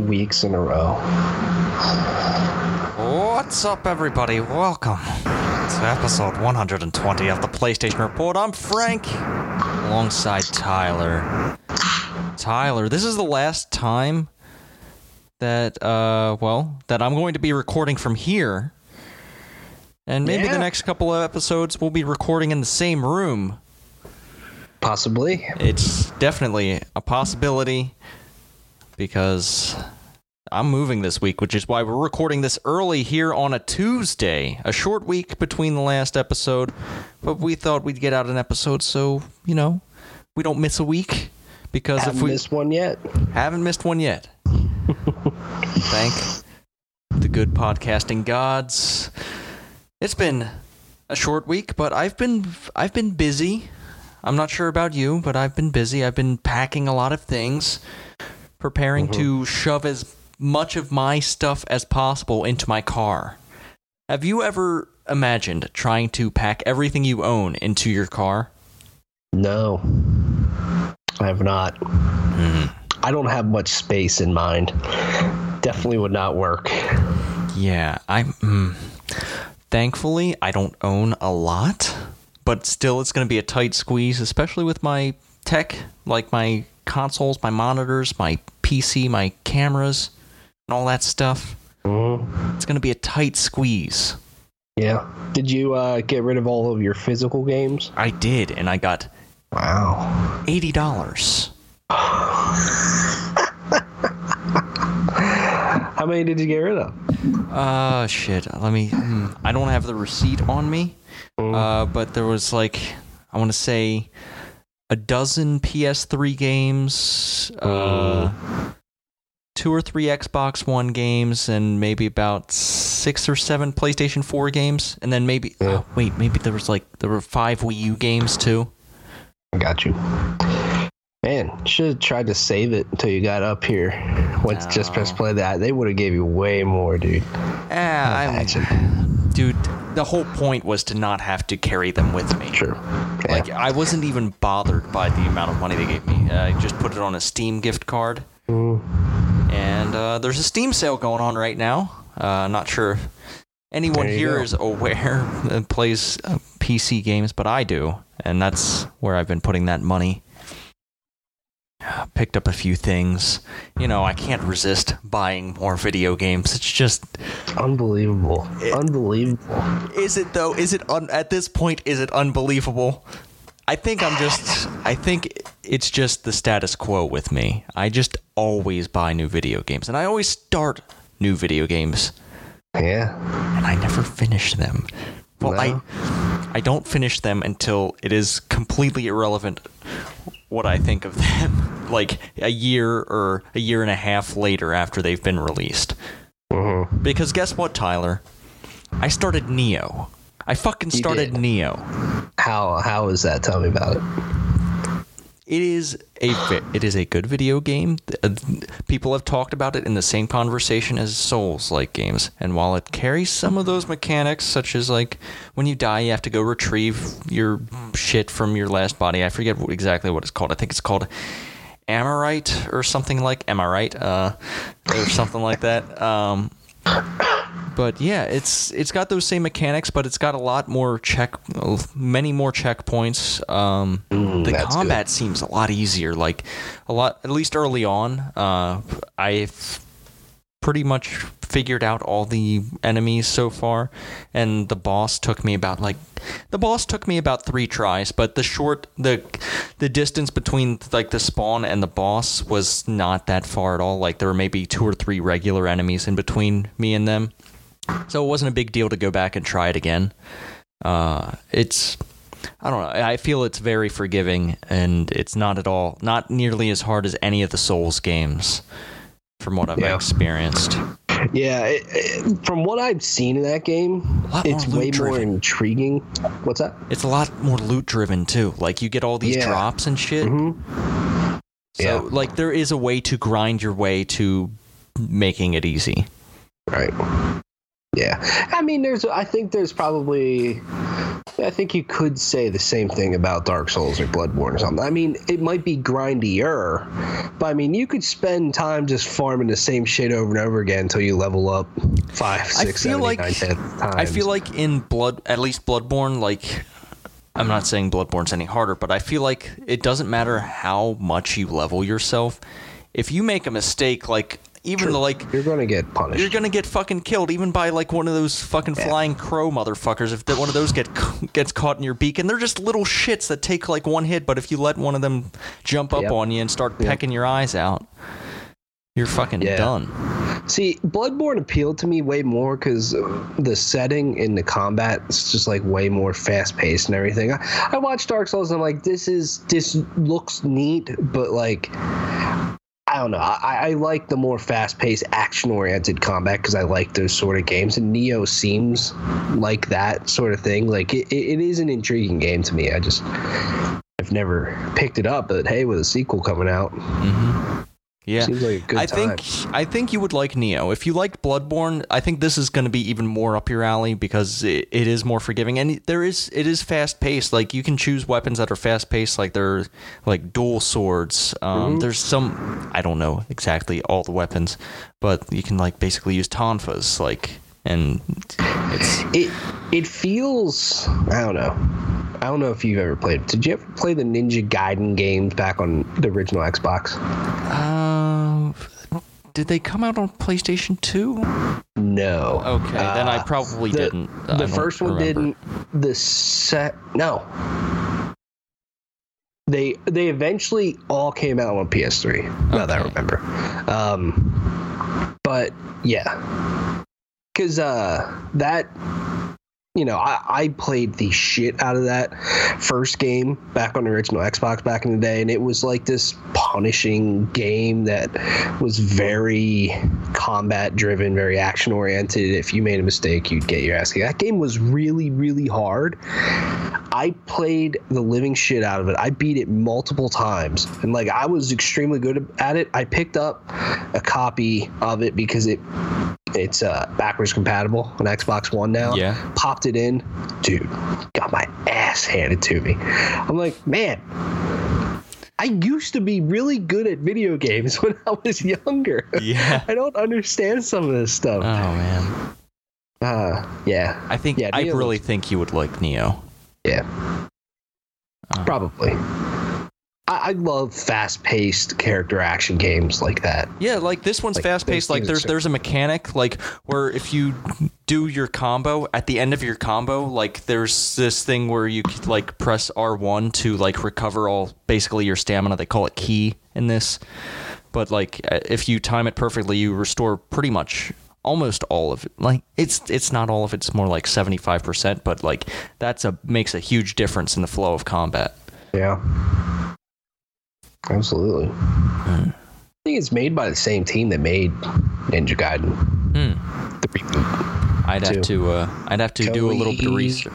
20 weeks in a row. What's up, everybody? Welcome to episode 120 of the PlayStation Report. I'm Frank, alongside Tyler. Tyler, this is the last time that, that I'm going to be recording from here. And maybe the next couple of episodes we'll be recording in the same room. Possibly. It's definitely a possibility because I'm moving this week, which is why we're recording this early here on a Tuesday. A short week between the last episode, but we thought we'd get out an episode so, you know, we don't miss a week. Because haven't if we missed one yet. Haven't missed one yet. Thank the good podcasting gods. It's been a short week, but I've been busy. I'm not sure about you, but I've been busy. I've been packing a lot of things, preparing to shove as much of my stuff as possible into my car. Have you ever imagined trying to pack everything you own into your car? No, I have not. I don't have much space in mind. Definitely would not work. Yeah, thankfully, I don't own a lot, but still it's going to be a tight squeeze, especially with my tech, like my consoles, my monitors, my PC, my cameras, and all that stuff. It's going to be a tight squeeze. Yeah. Did you get rid of all of your physical games? I did, and I got $80. How many did you get rid of? I don't have the receipt on me, but there was I want to say a dozen PS3 games, 2 or 3 Xbox One games, and maybe about 6 or 7 PlayStation 4 games, and then maybe there were 5 Wii U games too. Got you. Man, should have tried to save it until you got up here. Just press play that. They would have gave you way more, dude. Dude, the whole point was to not have to carry them with me. True. Yeah. I wasn't even bothered by the amount of money they gave me. I just put it on a Steam gift card. And there's a Steam sale going on right now. Not sure if anyone here is aware and plays PC games, but I do. And that's where I've been putting that money. Picked up a few things. You know, I can't resist buying more video games. It's just unbelievable. Unbelievable. Is it though? Is it at this point? Is it unbelievable? I think it's just the status quo with me. I just always buy new video games, and I always start new video games. Yeah. And I never finish them. Well, no. I don't finish them until it is completely irrelevant what I think of them, like a year or a year and a half later after they've been released. Because guess what, Tyler? I started Nioh. I fucking started Nioh. How is that? Tell me about it. It is a good video game. People have talked about it in the same conversation as Souls-like games. And while it carries some of those mechanics, such as when you die, you have to go retrieve your shit from your last body. I forget exactly what it's called. I think it's called Amorite or something or something like that. But yeah, it's got those same mechanics, but it's got a lot more many more checkpoints. The combat seems a lot easier, at least early on. I've pretty much figured out all the enemies so far, and the boss took me about 3 tries. But the distance between the spawn and the boss was not that far at all. There were maybe 2 or 3 regular enemies in between me and them. So it wasn't a big deal to go back and try it again. I don't know. I feel it's very forgiving, and it's not nearly as hard as any of the Souls games, from what I've experienced. Yeah, from what I've seen in that game, it's way more intriguing. What's that? It's a lot more loot-driven, too. You get all these drops and shit. So, there is a way to grind your way to making it easy. Right. Yeah. I mean, I think you could say the same thing about Dark Souls or Bloodborne or something. I mean, it might be grindier, but I mean, you could spend time just farming the same shit over and over again until you level up 5, 6, 7, 8, 9, 10 times. I feel like in Bloodborne, like, I'm not saying Bloodborne's any harder, but I feel like it doesn't matter how much you level yourself. If you make a mistake, like, even though, like, you're gonna get punished. You're gonna get fucking killed, even by like one of those fucking flying crow motherfuckers. If one of those gets caught in your beak, and they're just little shits that take like one hit, but if you let one of them jump up on you and start pecking your eyes out, you're fucking done. See, Bloodborne appealed to me way more because the setting in the combat is just like way more fast-paced and everything. I watched Dark Souls and I'm like, this looks neat, but like, I don't know. I like the more fast-paced, action-oriented combat because I like those sort of games, and Nioh seems like that sort of thing. Like, it is an intriguing game to me. I've never picked it up, but hey, with a sequel coming out, yeah, seems like a good time. I think you would like Nioh. If you liked Bloodborne, I think this is going to be even more up your alley because it is more forgiving, and it is fast-paced. Like, you can choose weapons that are fast-paced, like they're like dual swords. There's some, I don't know exactly all the weapons, but you can like basically use tonfas, like, and it feels, I don't know if you've ever played. Did you ever play the Ninja Gaiden games back on the original Xbox? Did they come out on PlayStation 2? No. Okay, then I probably didn't. The first one remember. Didn't. The set... No. They eventually all came out on PS3. Okay. Now that I remember. But, yeah. Because that... You know, I played the shit out of that first game back on the original Xbox back in the day, and it was like this punishing game that was very combat-driven, very action-oriented. If you made a mistake, you'd get your ass kicked. That game was really, really hard. I played the living shit out of it. I beat it multiple times, and like, I was extremely good at it. I picked up a copy of it because it's backwards compatible on Xbox One now. Yeah. Popped it in. Dude, got my ass handed to me. I'm like, man, I used to be really good at video games when I was younger. Yeah. I don't understand some of this stuff. Oh, man. Yeah. I think, yeah, I really think you would like Nioh. Yeah. Probably. I love fast-paced character action games like that. Yeah, like this one's like fast-paced. Like there's a mechanic like where if you do your combo, at the end of your combo, like there's this thing where you could like press R1 to like recover all basically your stamina. They call it ki in this, but like if you time it perfectly, you restore pretty much almost all of it. Like it's not all of it, it's more like 75%, but like makes a huge difference in the flow of combat. Yeah. Absolutely. I think it's made by the same team that made Ninja Gaiden. The reboot. I'd have to do a little bit of research.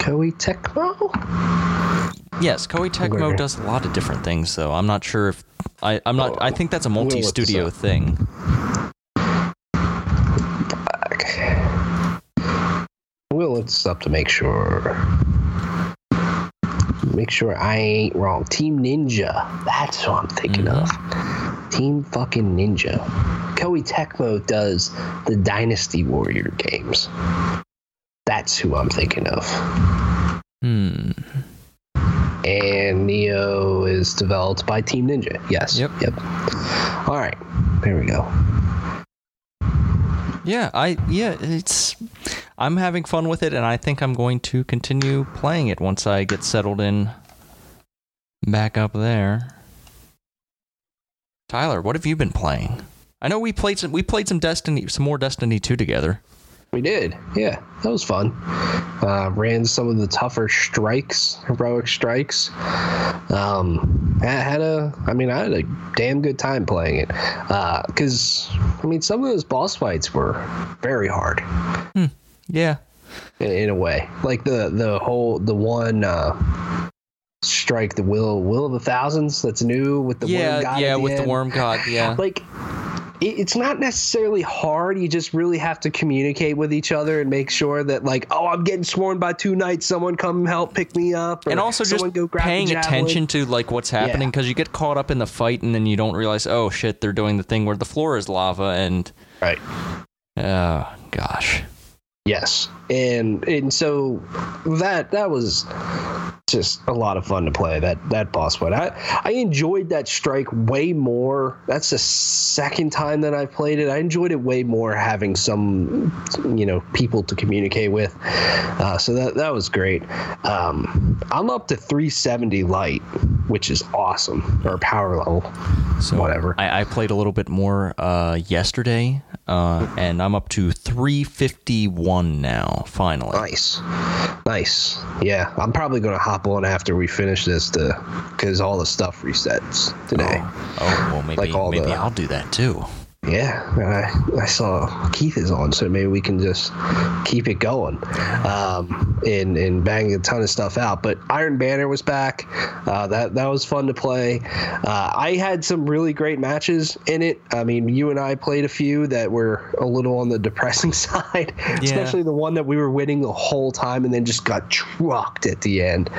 Koei Tecmo? Yes, Koei Tecmo does a lot of different things, though. I'm not sure if I think that's a multi-studio thing. We'll look this up to make sure. Make sure I ain't wrong. Team Ninja. That's what I'm thinking of. Team fucking Ninja. Koei Tecmo does the Dynasty Warrior games. That's who I'm thinking of. And Nioh is developed by Team Ninja. Yes. Yep. All right. There we go. Yeah, I'm having fun with it, and I think I'm going to continue playing it once I get settled in back up there. Tyler, what have you been playing? I know we played some Destiny, some more Destiny 2 together. We did, yeah. That was fun. Ran some of the tougher strikes, heroic strikes. I had a damn good time playing it. Because, some of those boss fights were very hard. Yeah. In a way. Like the one strike, the Will of the Thousands, that's new with the Worm God. Yeah, with the Worm God, yeah. Like... it's not necessarily hard. You just really have to communicate with each other and make sure that, like, oh, I'm getting sworn by two knights. Someone come help pick me up. Or and also just paying attention to, like, what's happening, because you get caught up in the fight and then you don't realize, oh, shit, they're doing the thing where the floor is lava and... Right. Oh, gosh. Yes. And so that was just a lot of fun to play, that boss fight. I enjoyed that strike way more. That's the second time that I've played it. I enjoyed it way more having some, people to communicate with. So that was great. I'm up to 370 light, which is awesome, or power level, so whatever. I played a little bit more yesterday, and I'm up to 351 now, finally. Nice. Yeah, I'm probably going to hop on after we finish this, because all the stuff resets today. Oh well, maybe, I'll do that too. Yeah, I saw Keith is on, so maybe we can just keep it going and bang a ton of stuff out. But Iron Banner was back. That was fun to play. I had some really great matches in it. I mean, you and I played a few that were a little on the depressing side, especially the one that we were winning the whole time and then just got trucked at the end.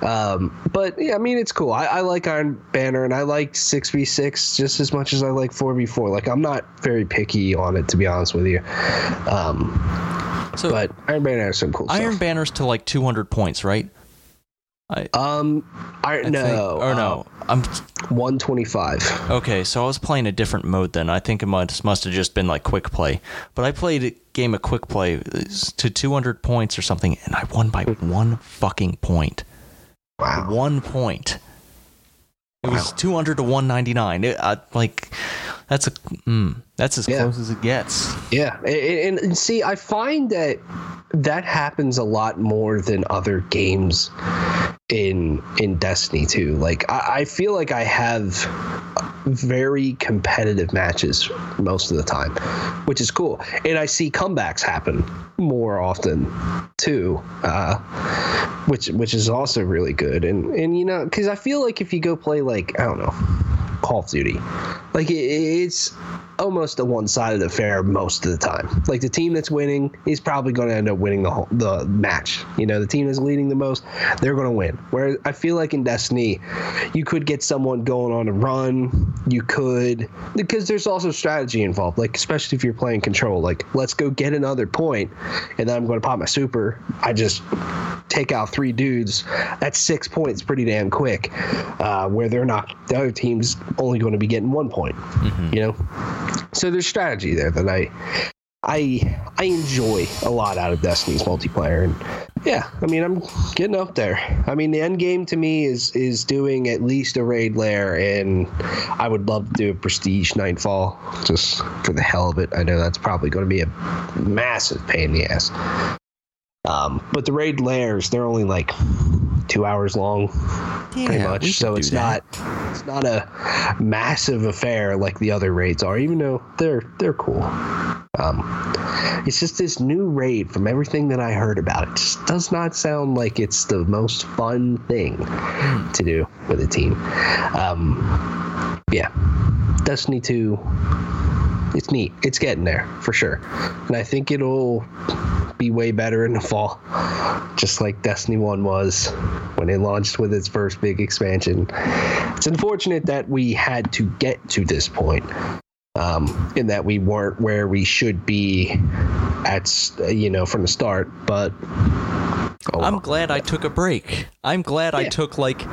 But, yeah, I mean, it's cool. I like Iron Banner, and I like 6v6 just as much as I like 4v4. Like, I'm not very picky on it, to be honest with you. But Iron Banner has some cool stuff. Iron Banner's to like 200 points, right? I'm 125. Okay, so I was playing a different mode then. I think it must have just been like quick play. But I played a game of quick play to 200 points or something, and I won by one fucking point. Wow. 1 point. It was 200 to 199. That's as close as it gets. Yeah, and see, I find that happens a lot more than other games in Destiny 2. Like, I feel like I have very competitive matches most of the time, which is cool. And I see comebacks happen more often too, which is also really good. And because I feel like if you go play, like, I don't know, Call of Duty, like, it's almost a one-sided affair most of the time. Like, the team that's winning is probably going to end up winning the match. The team that's leading the most, they're going to win. Whereas I feel like in Destiny, you could get someone going on a run. You could, because there's also strategy involved. Like, especially if you're playing Control, like, let's go get another point, and then I'm going to pop my super. I just take out three dudes. That's 6 points, pretty damn quick. Where they're not, the other team's only going to be getting 1 point. Mm-hmm. So there's strategy there that I enjoy a lot out of Destiny's multiplayer. And yeah, I mean, I'm getting up there. I mean, the end game to me is doing at least a raid lair, and I would love to do a prestige nightfall just for the hell of it. I know that's probably going to be a massive pain in the ass. But the raid lairs, they're only like 2 hours long, pretty much. So it's not a massive affair like the other raids are, even though they're cool. It's just this new raid, from everything that I heard about it, just does not sound like it's the most fun thing to do with a team. Destiny 2, it's neat. It's getting there for sure, and I think it'll be way better in the fall, just like Destiny 1 was when it launched with its first big expansion. It's unfortunate that we had to get to this point, in that we weren't where we should be at, from the start, but... I'm glad I took a break. I'm glad I took, like,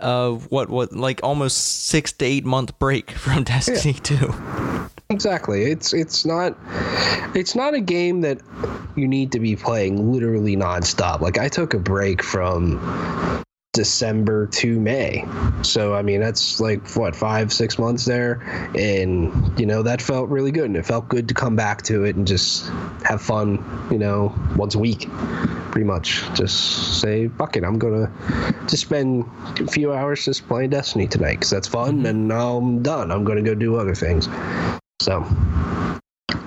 like almost 6 to 8 month break from Destiny 2. Exactly. It's not a game that you need to be playing literally nonstop. Like, I took a break from December to May. So, I mean, that's like, 5-6 months there. And, that felt really good. And it felt good to come back to it and just have fun, once a week, pretty much. Just say, fuck it, I'm going to just spend a few hours just playing Destiny tonight because that's fun. And now I'm done. I'm going to go do other things. So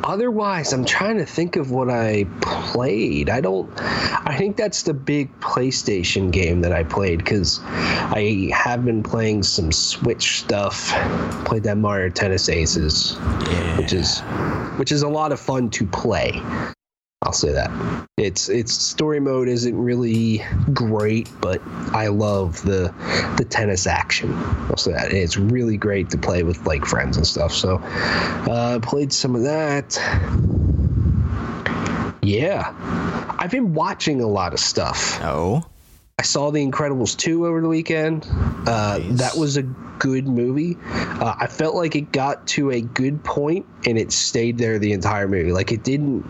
Otherwise, I'm trying to think of what I played. I think that's the big PlayStation game that I played, because I have been playing some Switch stuff. Played that Mario Tennis Aces, which is a lot of fun to play. I'll say that. Its story mode isn't really great, but I love the tennis action. I'll say that. It's really great to play with like friends and stuff. So played some of that. Yeah. I've been watching a lot of stuff. Oh. I saw The Incredibles 2 over the weekend. Nice. That was a good movie. I felt like it got to a good point and it stayed there the entire movie. Like, it didn't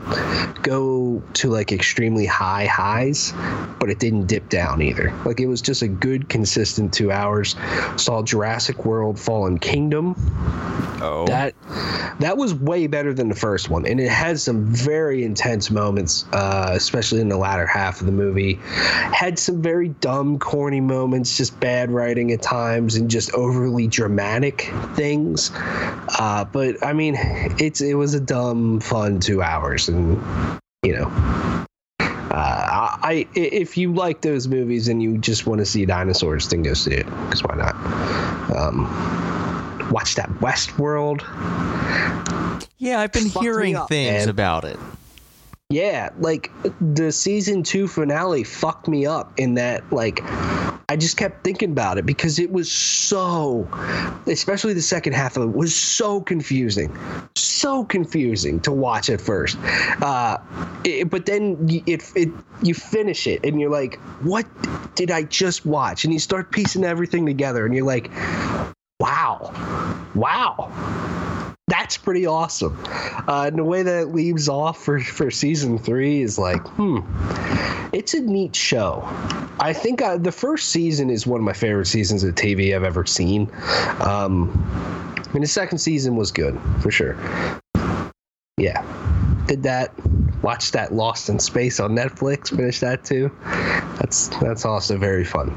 go to like extremely high highs, but it didn't dip down either. Like, it was just a good, consistent 2 hours. Saw Jurassic World Fallen Kingdom. Oh. That was way better than the first one, and it has some very intense moments, especially in the latter half of the movie. Had some very dumb, corny moments, just bad writing at times, and just overly dramatic things. But I mean, it was a dumb, fun 2 hours, and you know. If you like those movies and you just want to see dinosaurs, then go see it, because why not? Watch that Westworld. Yeah, I've been hearing things about it. Yeah, like the season 2 finale fucked me up in that, like, I just kept thinking about it because it was so, especially the second half of it, was so confusing to watch at first. But then you finish it and you're like, what did I just watch? And you start piecing everything together and you're like, wow. That's pretty awesome. And the way that it leaves off for season 3 is like, it's a neat show. I think the first season is one of my favorite seasons of TV I've ever seen. And the second season was good, for sure. Yeah. Did that. Watched that Lost in Space on Netflix. Finished that, too. That's also very fun.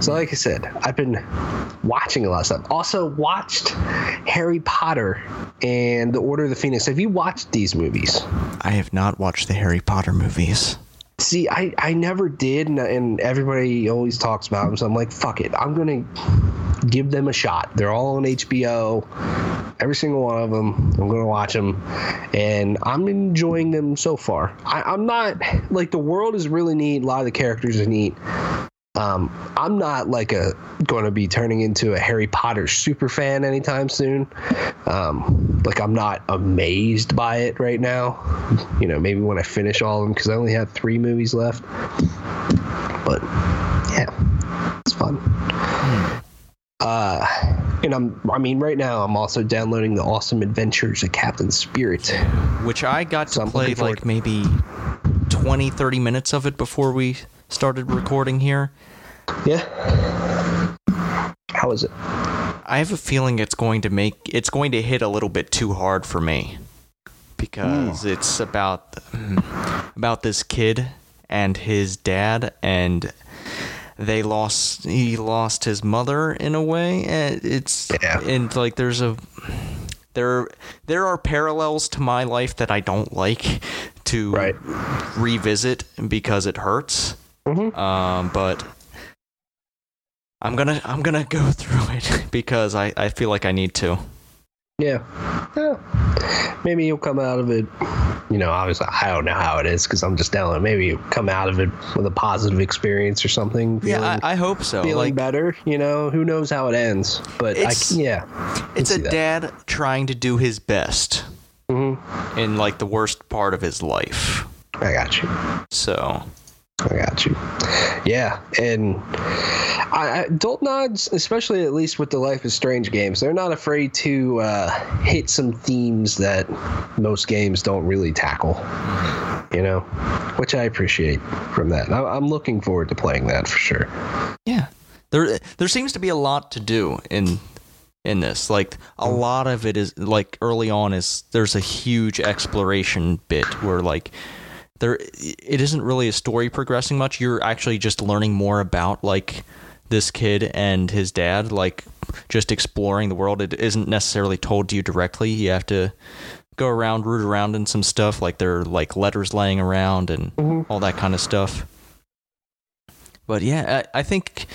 So like I said, I've been watching a lot of stuff. Also watched Harry Potter and The Order of the Phoenix. Have you watched these movies? I have not watched the Harry Potter movies. See, I never did, and everybody always talks about them, so I'm like, fuck it. I'm going to give them a shot. They're all on HBO, every single one of them. I'm going to watch them, and I'm enjoying them so far. I'm not, like, the world is really neat. A lot of the characters are neat. I'm not like going to be turning into a Harry Potter super fan anytime soon. Like, I'm not amazed by it right now. You know, maybe when I finish all of them, because I only have 3 movies left. But yeah, it's fun. And I mean, right now I'm also downloading The Awesome Adventures of Captain Spirit, which I got to play like maybe 20-30 minutes of it before we started recording here. Yeah. How is it? I have a feeling it's going to hit a little bit too hard for me, because it's about this kid and his dad, and he lost his mother in a way, and and like there are parallels to my life that I don't like to revisit because it hurts. Mm-hmm. But I'm gonna go through it because I feel like I need to. Yeah. Maybe you'll come out of it, you know, obviously I don't know how it is because I'm just downloading. Maybe you'll come out of it with a positive experience or something. I hope so. Feeling like, better, you know, who knows how it ends. But it's a dad trying to do his best in like the worst part of his life. I got you. So... I got you. Yeah, and adult nods, especially at least with the Life is Strange games, they're not afraid to hit some themes that most games don't really tackle, you know, which I appreciate from that. I'm looking forward to playing that for sure. Yeah, there seems to be a lot to do in this. Like, a lot of it is, like, early on is there's a huge exploration bit where, like, it isn't really a story progressing much. You're actually just learning more about, like, this kid and his dad, like, just exploring the world. It isn't necessarily told to you directly. You have to go around, root around in some stuff, like there are like letters laying around and all that kind of stuff. But yeah, I think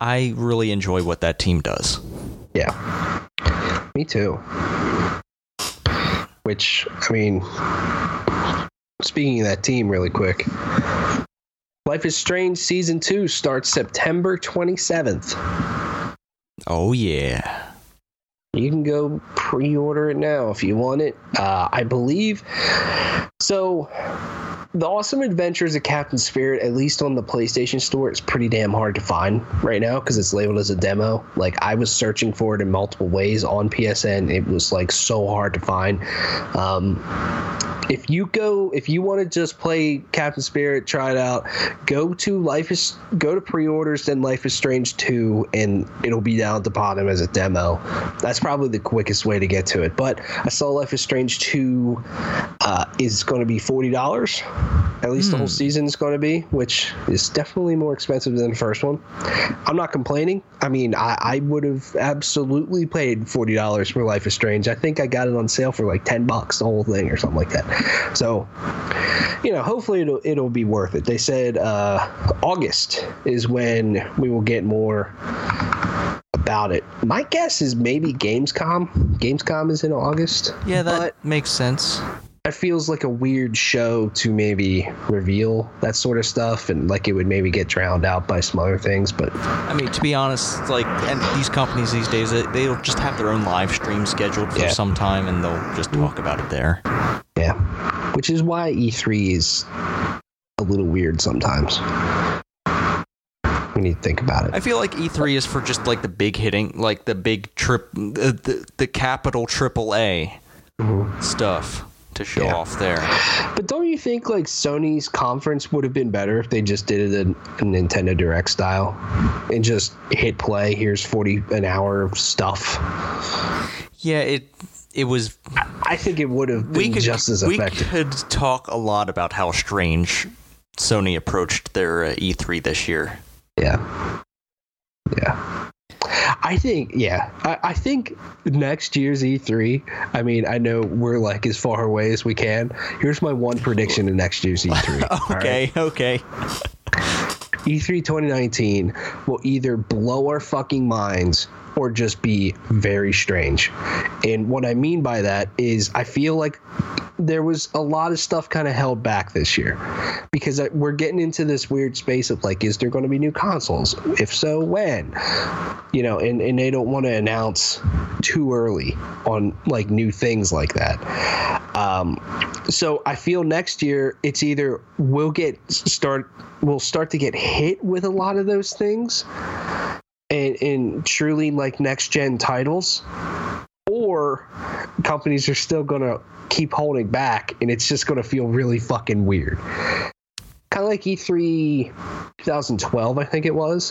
I really enjoy what that team does. Yeah, me too. Which, I mean, speaking of that team really quick, Life is Strange Season 2 starts September 27th. Oh, yeah. You can go pre-order it now if you want it. I believe. So, The Awesome Adventures of Captain Spirit, at least on the PlayStation Store, is pretty damn hard to find right now because it's labeled as a demo. Like, I was searching for it in multiple ways on PSN. It was, like, so hard to find. If you want to just play Captain Spirit, try it out, go to pre-orders, then Life is Strange 2, and it'll be down at the bottom as a demo. That's probably the quickest way to get to it. But I saw Life is Strange 2 is going to be $40. At least the whole season is going to be, which is definitely more expensive than the first one. I'm not complaining. I mean, I would have absolutely paid $40 for Life is Strange. I think I got it on sale for like $10, the whole thing or something like that. So, you know, hopefully it'll be worth it. They said August is when we will get more about it. My guess is maybe Gamescom. Gamescom is in August. Yeah, that makes sense. It feels like a weird show to maybe reveal that sort of stuff, and like it would maybe get drowned out by some other things. But I mean, to be honest, like, and these companies these days, they'll just have their own live stream scheduled for some time, and they'll just talk about it there. Yeah, which is why E3 is a little weird sometimes. We need to think about it. I feel like E3 is for just like the big hitting, like the big the capital AAA stuff. To show off there. But don't you think like Sony's conference would have been better if they just did it in a Nintendo Direct style and just hit play, here's 40 an hour of stuff? Yeah, it was, I think it would have been just as effective. We could talk a lot about how strange Sony approached their E3 this year. Yeah I think next year's E3, I mean, I know we're like as far away as we can. Here's my one prediction in next year's E3. Okay. E3 2019 will either blow our fucking minds or just be very strange. And what I mean by that is I feel like there was a lot of stuff kind of held back this year because we're getting into this weird space of like, is there going to be new consoles? If so, when? You know, and they don't want to announce too early on like new things like that. So I feel next year it's either we'll start to get hit with a lot of those things and truly like next gen titles, or companies are still going to keep holding back and it's just going to feel really fucking weird. Kind of like E3 2012, I think it was,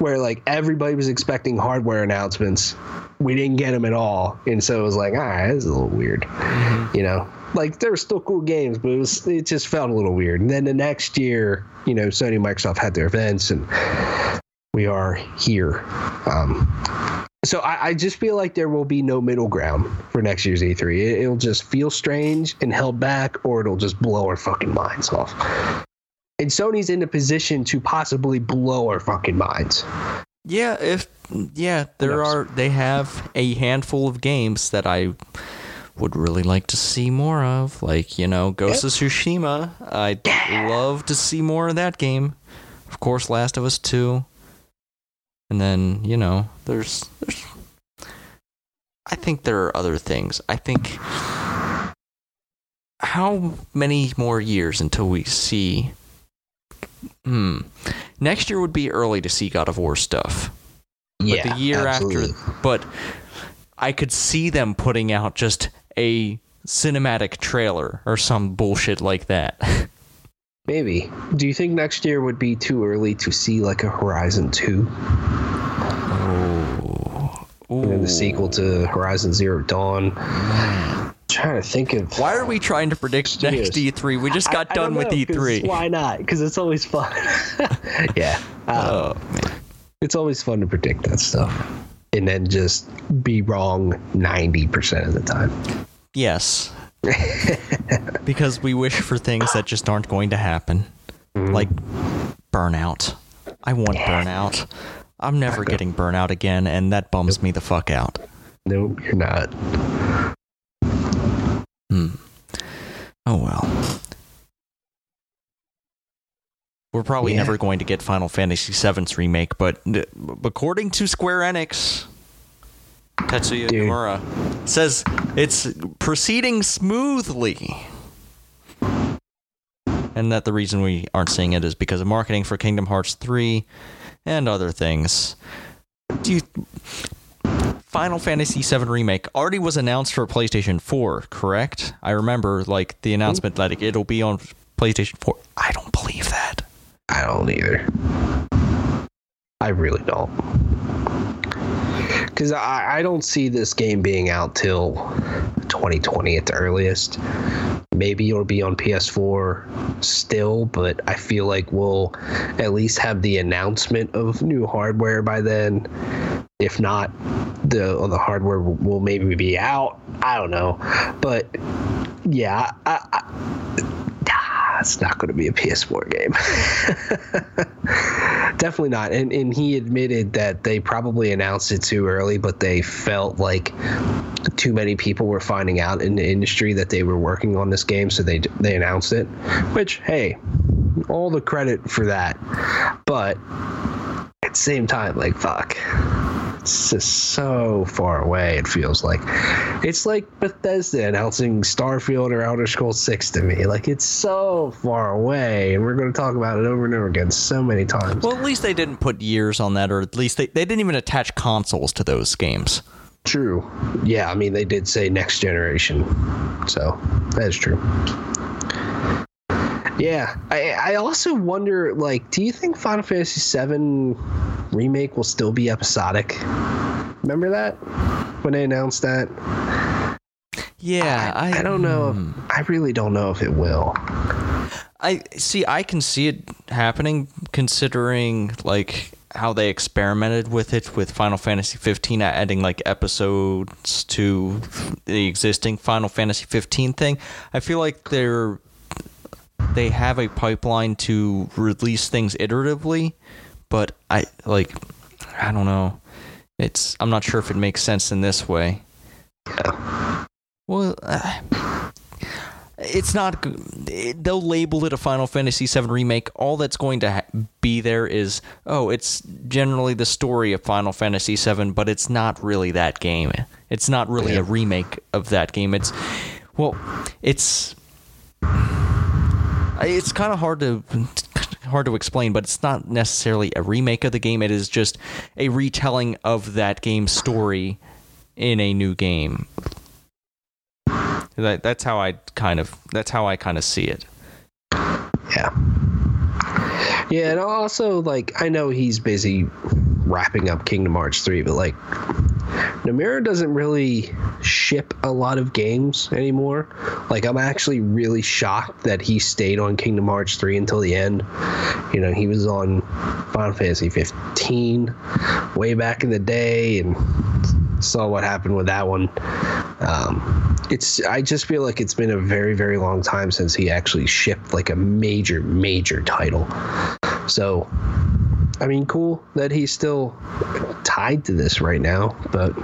where like everybody was expecting hardware announcements. We didn't get them at all. And so it was like, all right, this is a little weird, you know? Like, there were still cool games, but it just felt a little weird. And then the next year, you know, Sony and Microsoft had their events, and we are here. So I just feel like there will be no middle ground for next year's E3. It'll just feel strange and held back, or it'll just blow our fucking minds off. And Sony's in a position to possibly blow our fucking minds. Yeah, they have a handful of games that I would really like to see more of, like, you know, Ghost of Tsushima. I'd love to see more of that game. Of course, Last of Us 2. And then, you know, there's I think there are other things. I think, how many more years until we see? Next year would be early to see God of War stuff. Yeah, but the year after, but I could see them putting out just a cinematic trailer or some bullshit like that. Maybe. Do you think next year would be too early to see like a Horizon 2? Oh. Ooh. And then the sequel to Horizon Zero Dawn. I'm trying to think of... Why are we trying to predict next E3? We just got done with E3. Why not? Because it's always fun. Yeah. It's always fun to predict that stuff. and then just be wrong 90% of the time. Yes. Because we wish for things that just aren't going to happen. Mm-hmm. Like burnout. I want burnout. I'm never getting burnout again, and that bums me the fuck out. Nope, you're not. Oh, well. We're probably never going to get Final Fantasy VII's remake, but according to Square Enix, Tetsuya Nomura says it's proceeding smoothly. And that the reason we aren't seeing it is because of marketing for Kingdom Hearts 3 and other things. Final Fantasy VII Remake already was announced for PlayStation 4, correct? I remember like the announcement that it'll be on PlayStation 4. I don't believe that. I don't either. I really don't. Because I don't see this game being out till 2020 at the earliest. Maybe it'll be on PS4 still, but I feel like we'll at least have the announcement of new hardware by then. If not, the hardware will maybe be out. I don't know. But, yeah, it's not going to be a PS4 game. Definitely not. And he admitted that they probably announced it too early, but they felt like too many people were finding out in the industry that they were working on this game, so they announced it. Which, hey, all the credit for that. But at the same time, like, fuck. It's just so far away, it feels like. It's like Bethesda announcing Starfield or Elder Scrolls 6 to me. Like, it's so far away, and we're going to talk about it over and over again so many times. Well, at least they didn't put years on that, or at least they didn't even attach consoles to those games. True. Yeah, I mean, they did say next generation, so that is true. Yeah, I also wonder, like, do you think Final Fantasy VII Remake will still be episodic? Remember that? When they announced that? Yeah, I don't know. I really don't know if it will. I can see it happening, considering, like, how they experimented with it with Final Fantasy XV, adding like episodes to the existing Final Fantasy XV thing. I feel like they have a pipeline to release things iteratively, but I don't know. I'm not sure if it makes sense in this way. Yeah. Well, it's not. They'll label it a Final Fantasy VII Remake. All that's going to be there is, it's generally the story of Final Fantasy VII, but it's not really that game. It's not really a remake of that game. It's kind of hard to explain, but it's not necessarily a remake of the game. It is just a retelling of that game's story in a new game. That's how I kind of see it. Yeah, and also, like, I know he's busy wrapping up Kingdom Hearts 3, but like, Nomura doesn't really ship a lot of games anymore. Like, I'm actually really shocked that he stayed on Kingdom Hearts 3 until the end. You know, he was on Final Fantasy 15 way back in the day and saw what happened with that one. I just feel like it's been a very, very long time since he actually shipped like a major, major title. So, I mean, cool that he's still tied to this right now, but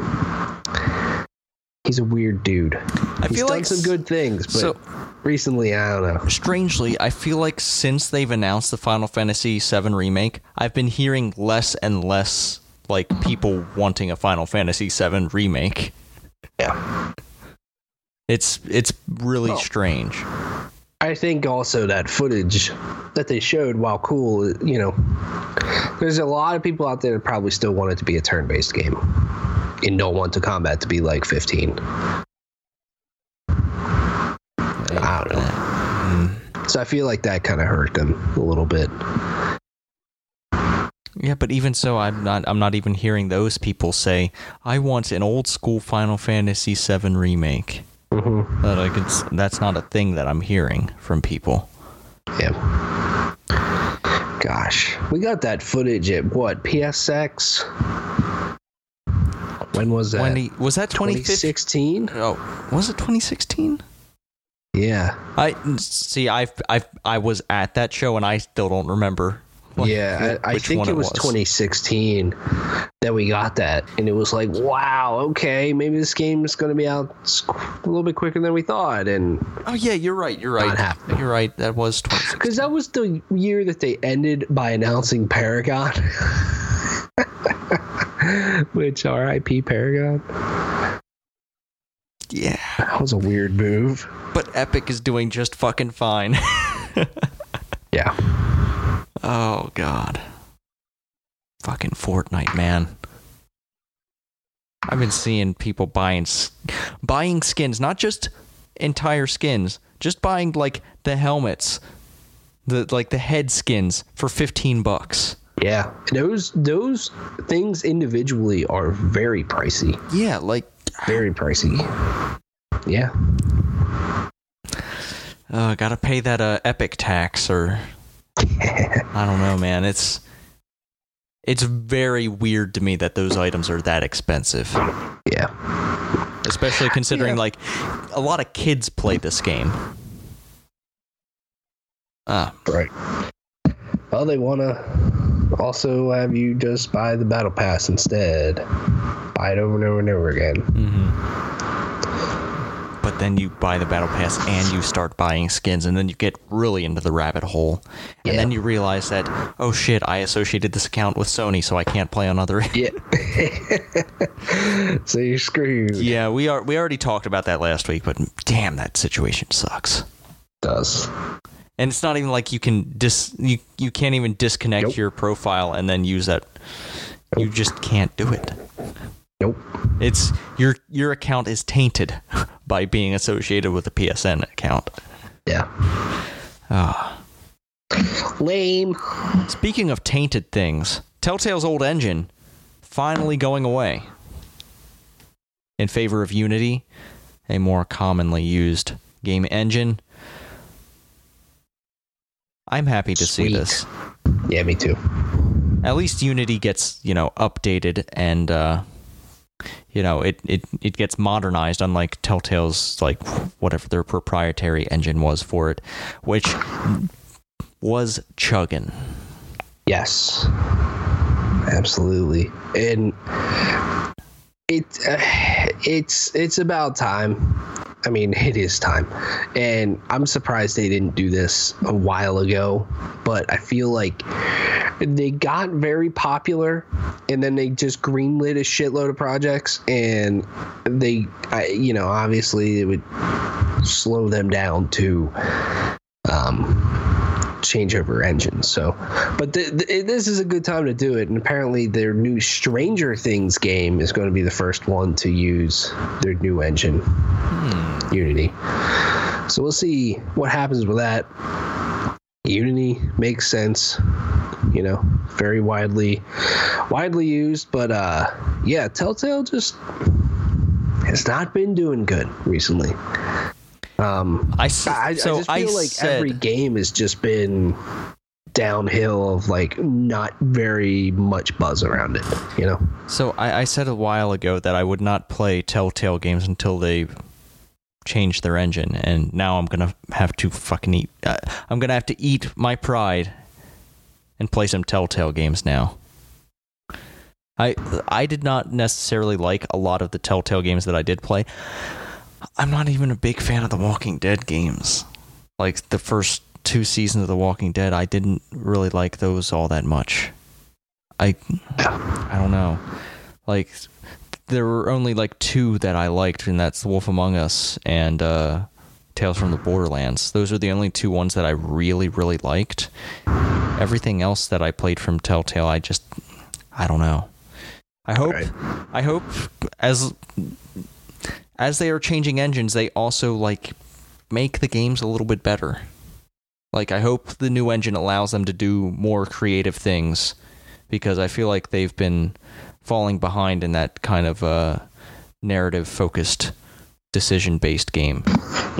he's a weird dude. He's done like some good things, but recently, I don't know. Strangely, I feel like since they've announced the Final Fantasy VII Remake, I've been hearing less and less like people wanting a Final Fantasy VII Remake. Yeah. It's really strange. I think also that footage that they showed, while cool, you know, there's a lot of people out there that probably still want it to be a turn-based game and don't want the combat to be like 15. I don't know. So I feel like that kind of hurt them a little bit. Yeah, but even so, I'm not even hearing those people say, "I want an old-school Final Fantasy VII remake." Mm-hmm. That's not a thing that I'm hearing from people. Yeah. Gosh, we got that footage at what, PSX? When was that? Was that 2016? Oh, was it 2016? Yeah. I was at that show and I still don't remember. I think it was 2016 that we got that, and it was like, wow, okay, maybe this game is going to be out a little bit quicker than we thought. And oh yeah, you're right, not happening. You're right. That was 2016 because that was the year that they ended by announcing Paragon, which R.I.P. Paragon. Yeah, that was a weird move. But Epic is doing just fucking fine. Yeah. Oh, God. Fucking Fortnite, man. I've been seeing people buying skins, not just entire skins, just buying, like, the helmets, the head skins for $15. Yeah. Those things individually are very pricey. Yeah, like... very pricey. Yeah. Gotta pay that Epic tax or... I don't know, man. It's very weird to me that those items are that expensive. Yeah. Especially considering, like, a lot of kids play this game. Right. Well, they want to also have you just buy the Battle Pass instead. Buy it over and over and over again. Mm-hmm. But then you buy the Battle Pass and you start buying skins, and then you get really into the rabbit hole. And then you realize that, oh shit, I associated this account with Sony, so I can't play on other. Yeah. So you're screwed. Yeah, we already talked about that last week, but damn, that situation sucks. It does. And it's not even like you can you can't even disconnect your profile and then use that. Nope. You just can't do it. Nope. It's your account is tainted by being associated with a PSN account. Yeah. Lame. Speaking of tainted things, Telltale's old engine finally going away in favor of Unity, a more commonly used game engine. I'm happy to see this. Yeah, me too. At least Unity gets, updated and, it gets modernized, unlike Telltale's, like, whatever their proprietary engine was for it, which was chugging. Yes. Absolutely. And it's about time. I mean, it is time, and I'm surprised they didn't do this a while ago, but I feel like they got very popular, and then they just greenlit a shitload of projects, and they, obviously it would slow them down to changeover engines. So, but this is a good time to do it, and apparently their new Stranger Things game is going to be the first one to use their new engine. Unity. So we'll see what happens with that. Unity makes sense, very widely used, but Telltale just has not been doing good recently. I just feel like every game has just been downhill of, like, not very much buzz around it, So I said a while ago that I would not play Telltale games until they change their engine, and now I'm gonna have to eat my pride and play some Telltale games now. I did not necessarily like a lot of the Telltale games that I did play. I'm not even a big fan of the Walking Dead games. Like, the first 2 seasons of The Walking Dead, I didn't really like those all that much. I don't know, like, there were only, like, 2 that I liked, and that's The Wolf Among Us and Tales from the Borderlands. Those are the only 2 ones that I really, really liked. Everything else that I played from Telltale, I don't know. I hope as they are changing engines, they also, like, make the games a little bit better. Like, I hope the new engine allows them to do more creative things, because I feel like they've been falling behind in that kind of narrative-focused, decision-based game.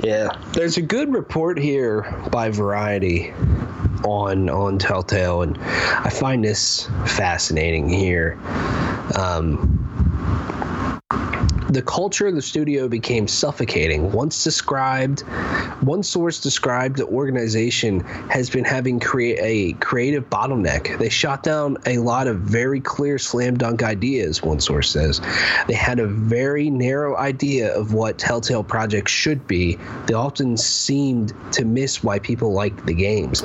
Yeah. There's a good report here by Variety on Telltale, and I find this fascinating here. The culture of the studio became suffocating. One source described the organization has been having a creative bottleneck. They shot down a lot of very clear slam dunk ideas, one source says. They had a very narrow idea of what Telltale projects should be. They often seemed to miss why people liked the games.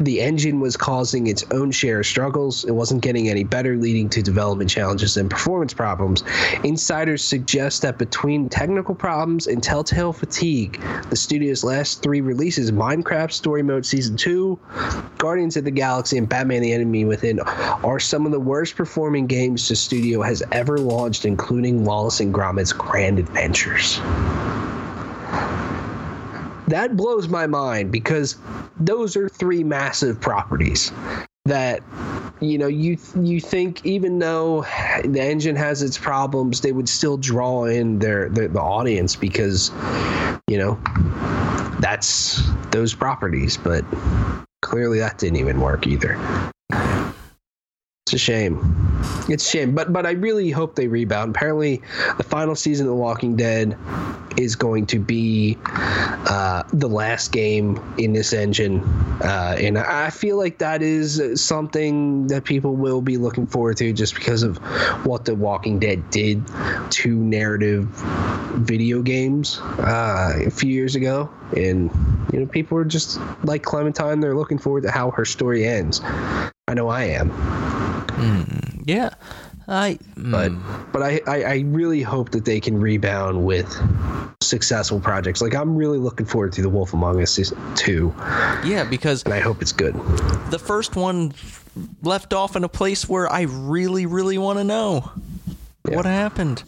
The engine was causing its own share of struggles. It wasn't getting any better, leading to development challenges and performance problems. Insiders suggest that between technical problems and Telltale fatigue, the studio's last three releases, Minecraft Story Mode Season 2, Guardians of the Galaxy, and Batman the Enemy Within, are some of the worst performing games the studio has ever launched, including Wallace and Gromit's Grand Adventures. That blows my mind, because those are three massive properties that, you know, you think even though the engine has its problems, they would still draw in the audience, because, you know, that's those properties. But clearly that didn't even work either. It's a shame. It's a shame. But I really hope they rebound. Apparently, the final season of The Walking Dead is going to be the last game in this engine. And I feel like that is something that people will be looking forward to, just because of what The Walking Dead did to narrative video games a few years ago. And, you know, people are just like Clementine. They're looking forward to how her story ends. I know I am. But I really hope that they can rebound with successful projects. Like, I'm really looking forward to The Wolf Among Us Season 2. Yeah, because... And I hope it's good. The first one left off in a place where I really, really want to know what happened.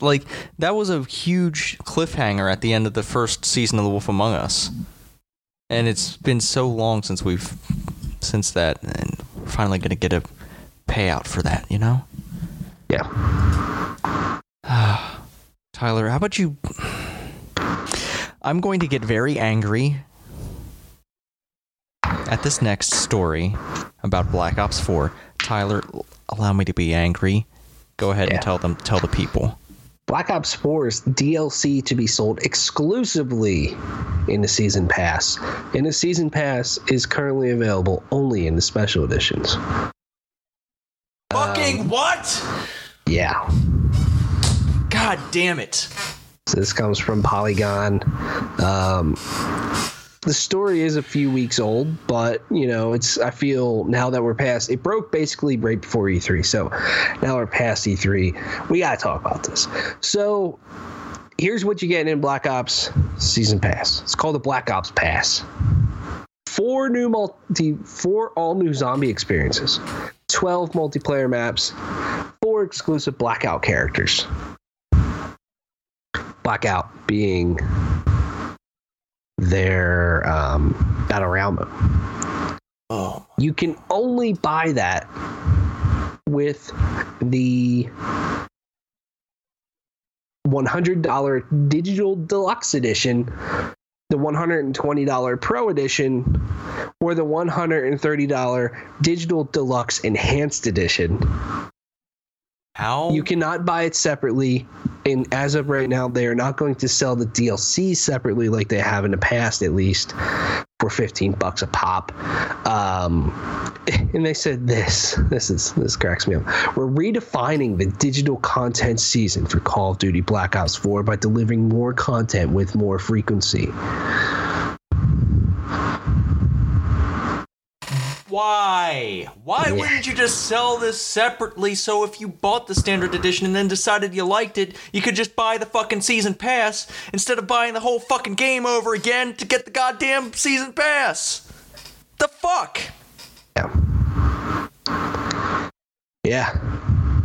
Like, that was a huge cliffhanger at the end of the first season of The Wolf Among Us. And it's been so long since that, and we're finally going to get a payout for that, you know? Yeah. Tyler, how about you? I'm going to get very angry at this next story about Black Ops 4. Tyler, allow me to be angry. Go ahead and tell the people. Black Ops 4's DLC to be sold exclusively in the Season Pass. And the Season Pass is currently available only in the Special Editions. Fucking what? Yeah. God damn it. So this comes from Polygon. The story is a few weeks old, but, you know, it's, I feel now that we're past, it broke basically right before E3. So now we're past E3. We got to talk about this. So here's what you get in Black Ops Season Pass. It's called the Black Ops Pass. Four all-new zombie experiences, 12 multiplayer maps, 4 exclusive Blackout characters. Blackout being their battle round mode. Oh. You can only buy that with the $100 digital deluxe edition, the $120 pro edition, or the $130 digital deluxe enhanced edition. How? You cannot buy it separately, and as of right now, they are not going to sell the DLC separately like they have in the past, at least, for $15 a pop. And they said this cracks me up. We're redefining the digital content season for Call of Duty Black Ops 4 by delivering more content with more frequency. Why? Why wouldn't you just sell this separately, so if you bought the standard edition and then decided you liked it, you could just buy the fucking season pass instead of buying the whole fucking game over again to get the goddamn season pass? The fuck? Yeah. Yeah.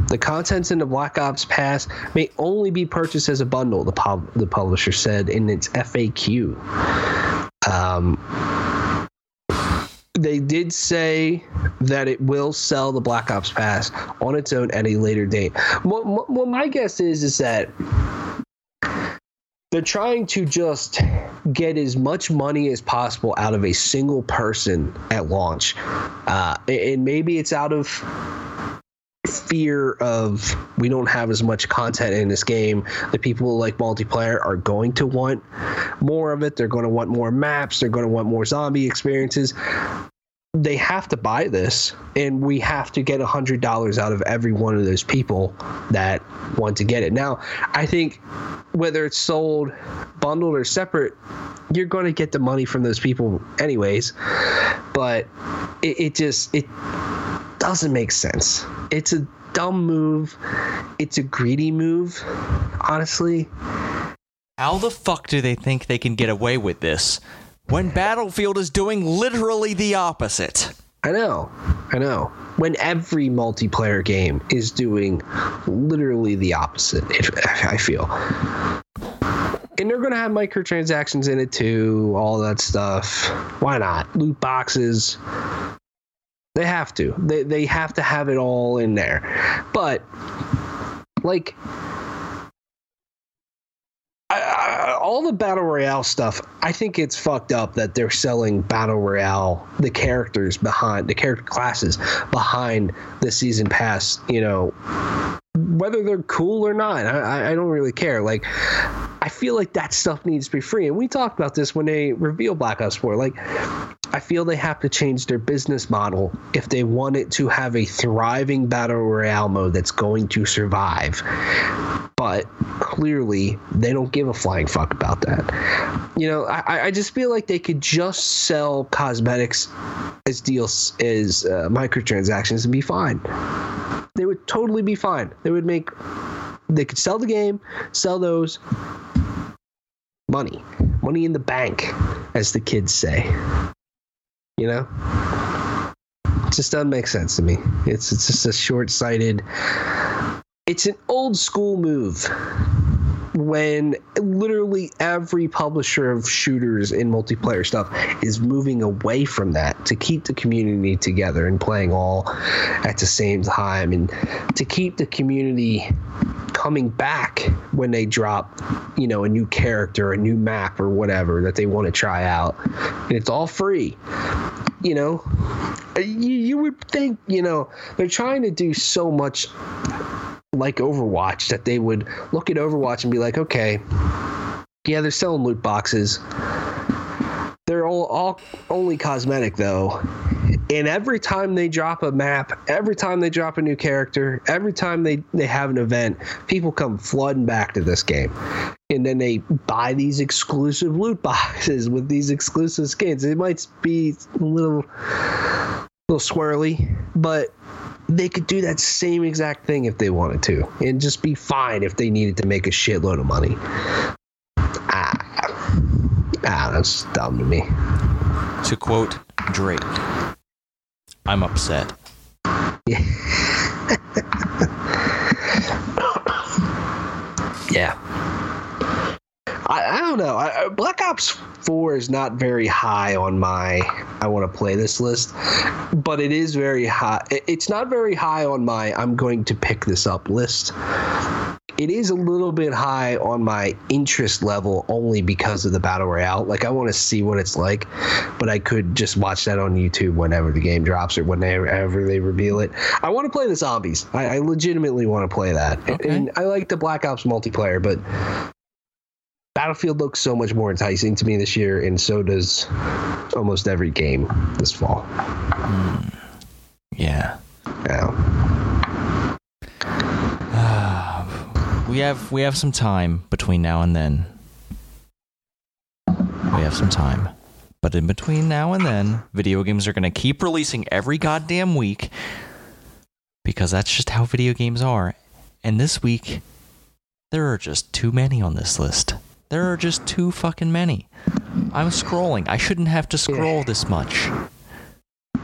The contents in the Black Ops Pass may only be purchased as a bundle, the publisher said in its FAQ. They did say that it will sell the Black Ops Pass on its own at a later date. What my guess is that they're trying to just get as much money as possible out of a single person at launch. And maybe it's out of fear of we don't have as much content in this game. The people who like multiplayer are going to want more of it. They're going to want more maps. They're going to want more zombie experiences. They have to buy this, and we have to get $100 out of every one of those people that want to get it. Now, I think whether it's sold, bundled, or separate, you're going to get the money from those people anyways, but it just doesn't make sense. It's a dumb move. It's a greedy move, honestly. How the fuck do they think they can get away with this when Battlefield is doing literally the opposite? I know. When every multiplayer game is doing literally the opposite, I feel. And they're going to have microtransactions in it too, all that stuff. Why not? Loot boxes. They have to. They have to have it all in there. But, like... all the Battle Royale stuff, I think it's fucked up that they're selling Battle Royale, the characters behind, the character classes behind the season pass, you know, whether they're cool or not. I don't really care. Like, I feel like that stuff needs to be free. And we talked about this when they revealed Black Ops 4. Like, I feel they have to change their business model if they want it to have a thriving Battle Royale mode that's going to survive. But clearly, they don't give a flying fuck about that. You know, I just feel like they could just sell cosmetics as deals, as microtransactions, and be fine. They would totally be fine. They could sell the game, sell those. Money in the bank, as the kids say. You know? It just doesn't make sense to me. It's just a short-sighted... It's an old school move when literally every publisher of shooters and multiplayer stuff is moving away from that to keep the community together and playing all at the same time, and to keep the community coming back when they drop, you know, a new character, a new map or whatever that they want to try out. And it's all free. You know, you would think, you know, they're trying to do so much like Overwatch that they would look at Overwatch and be like, okay, yeah, they're selling loot boxes. They're all only cosmetic though. And every time they drop a map, every time they drop a new character, every time they have an event, people come flooding back to this game. And then they buy these exclusive loot boxes with these exclusive skins. It might be a little swirly, but they could do that same exact thing if they wanted to, and just be fine if they needed to make a shitload of money. That's dumb to me. To quote Drake, I'm upset. Yeah. Yeah. I don't know. Black Ops 4 is not very high on my I want to play this list, but it is very high. It's not very high on my I'm going to pick this up list. It is a little bit high on my interest level only because of the Battle Royale. Like, I want to see what it's like, but I could just watch that on YouTube whenever the game drops or whenever they reveal it. I want to play the zombies. I legitimately want to play that. Okay. And I like the Black Ops multiplayer, but Battlefield looks so much more enticing to me this year, and so does almost every game this fall. Yeah. Yeah. We have some time between now and then. We have some time. But in between now and then, video games are going to keep releasing every goddamn week, because that's just how video games are. And this week, there are just too many on this list. There are just too fucking many. I'm scrolling. I shouldn't have to scroll this much.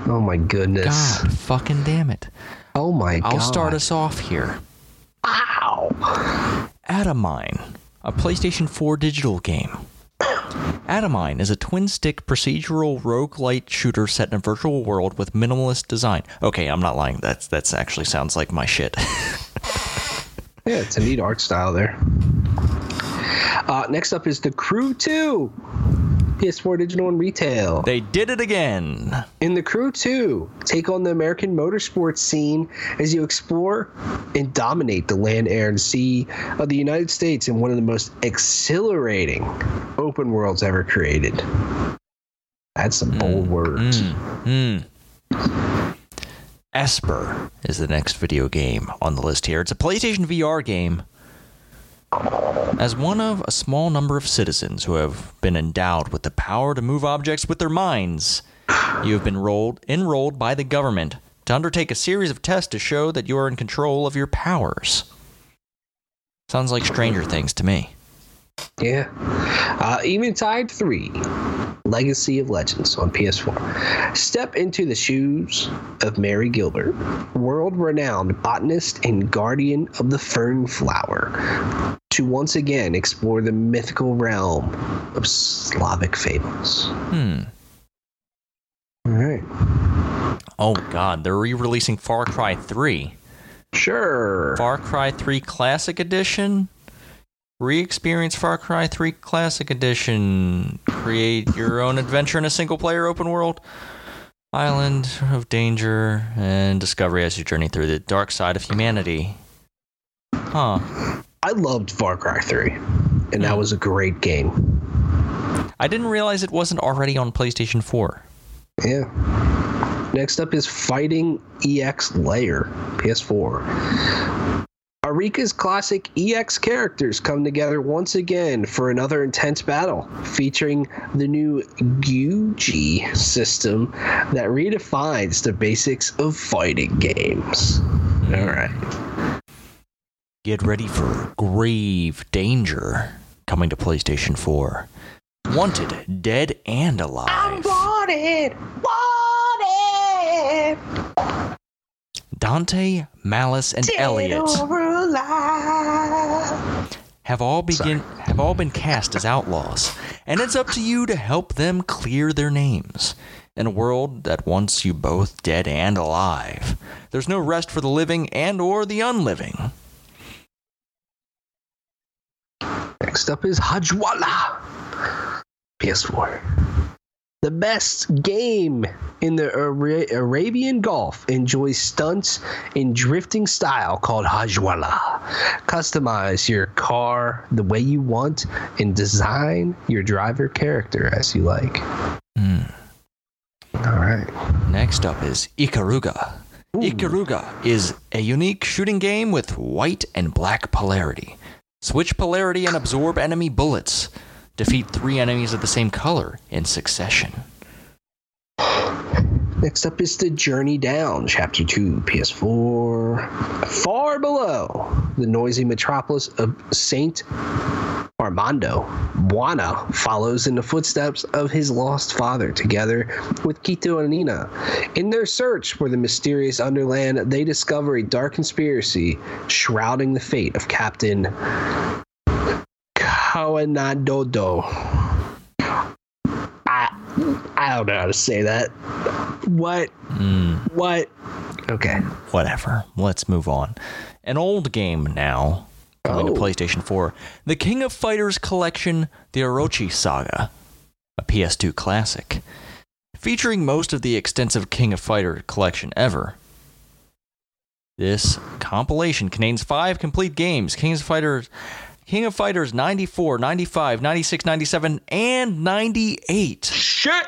Oh my goodness. God fucking damn it. Oh my God. I'll start us off here. Wow. Atomine, a PlayStation 4 digital game. Atomine is a twin-stick procedural roguelite shooter set in a virtual world with minimalist design. Okay, I'm not lying. That's actually sounds like my shit. Yeah, it's a neat art style there. Next up is The Crew 2. PS4 digital and retail. They did it again. In The Crew 2, take on the American motorsports scene as you explore and dominate the land, air, and sea of the United States in one of the most exhilarating open worlds ever created. That's some bold words. Esper is the next video game on the list here. It's a PlayStation VR game. As one of a small number of citizens who have been endowed with the power to move objects with their minds, you have been enrolled by the government to undertake a series of tests to show that you are in control of your powers. Sounds like Stranger Things to me. Yeah. Eventide 3. Legacy of Legends on PS4. Step into the shoes of Mary Gilbert, world-renowned botanist and guardian of the fern flower, to once again explore the mythical realm of Slavic fables. All right. Oh, God. They're re-releasing Far Cry 3. Sure. Far Cry 3 Classic Edition? Re-experience Far Cry 3 Classic Edition. Create your own adventure in a single-player open world island of danger and discovery as you journey through the dark side of humanity. Huh. I loved Far Cry 3, and that was a great game. I didn't realize it wasn't already on PlayStation 4. Yeah. Next up is Fighting EX Lair, PS4. Arika's classic EX characters come together once again for another intense battle, featuring the new Gyuji system that redefines the basics of fighting games. All right. Get ready for Grave Danger, coming to PlayStation 4. Wanted, dead and alive. I'm wanted! Wanted! Dante, Malice, and Elliot have all been cast as outlaws, and it's up to you to help them clear their names in a world that wants you both dead and alive. There's no rest for the living and or the unliving. Next up is Hajwala, PS4. The best game in the Arabian Gulf enjoys stunts in drifting style called Hajwala. Customize your car the way you want and design your driver character as you like. All right. Next up is Ikaruga. Ooh. Ikaruga is a unique shooting game with white and black polarity. Switch polarity and absorb enemy bullets. Defeat 3 enemies of the same color in succession. Next up is The Journey Down, Chapter 2, PS4. Far below the noisy metropolis of St. Armando, Buana follows in the footsteps of his lost father together with Quito and Nina. In their search for the mysterious underland, they discover a dark conspiracy shrouding the fate of Captain Kawanadodo. I don't know how to say that. What? What? Okay. Whatever. Let's move on. An old game now. Coming to PlayStation 4. The King of Fighters Collection, The Orochi Saga. A PS2 classic. Featuring most of the extensive King of Fighters collection ever. This compilation contains 5 complete games. King of Fighters 94, 95, 96, 97, and 98. Shit!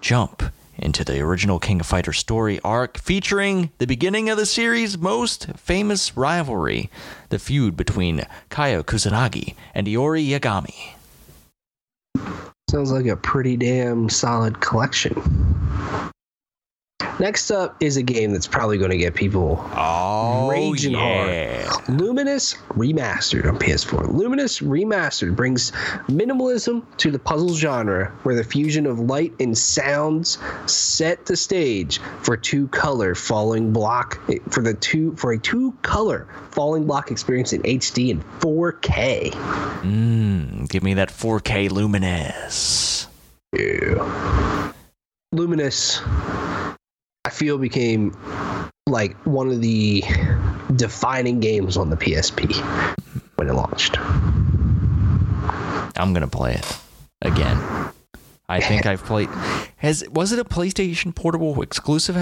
Jump into the original King of Fighters story arc featuring the beginning of the series' most famous rivalry, the feud between Kaio Kusanagi and Iori Yagami. Sounds like a pretty damn solid collection. Next up is a game that's probably going to get people raging hard. Luminous Remastered on PS4. Luminous Remastered brings minimalism to the puzzle genre, where the fusion of light and sounds set the stage for a two-color falling block experience in HD and 4K. Give me that 4K Luminous. Yeah. Luminous, I feel, became like one of the defining games on the PSP when it launched. I'm going to play it again. I think I've played. Was it a PlayStation Portable exclusive?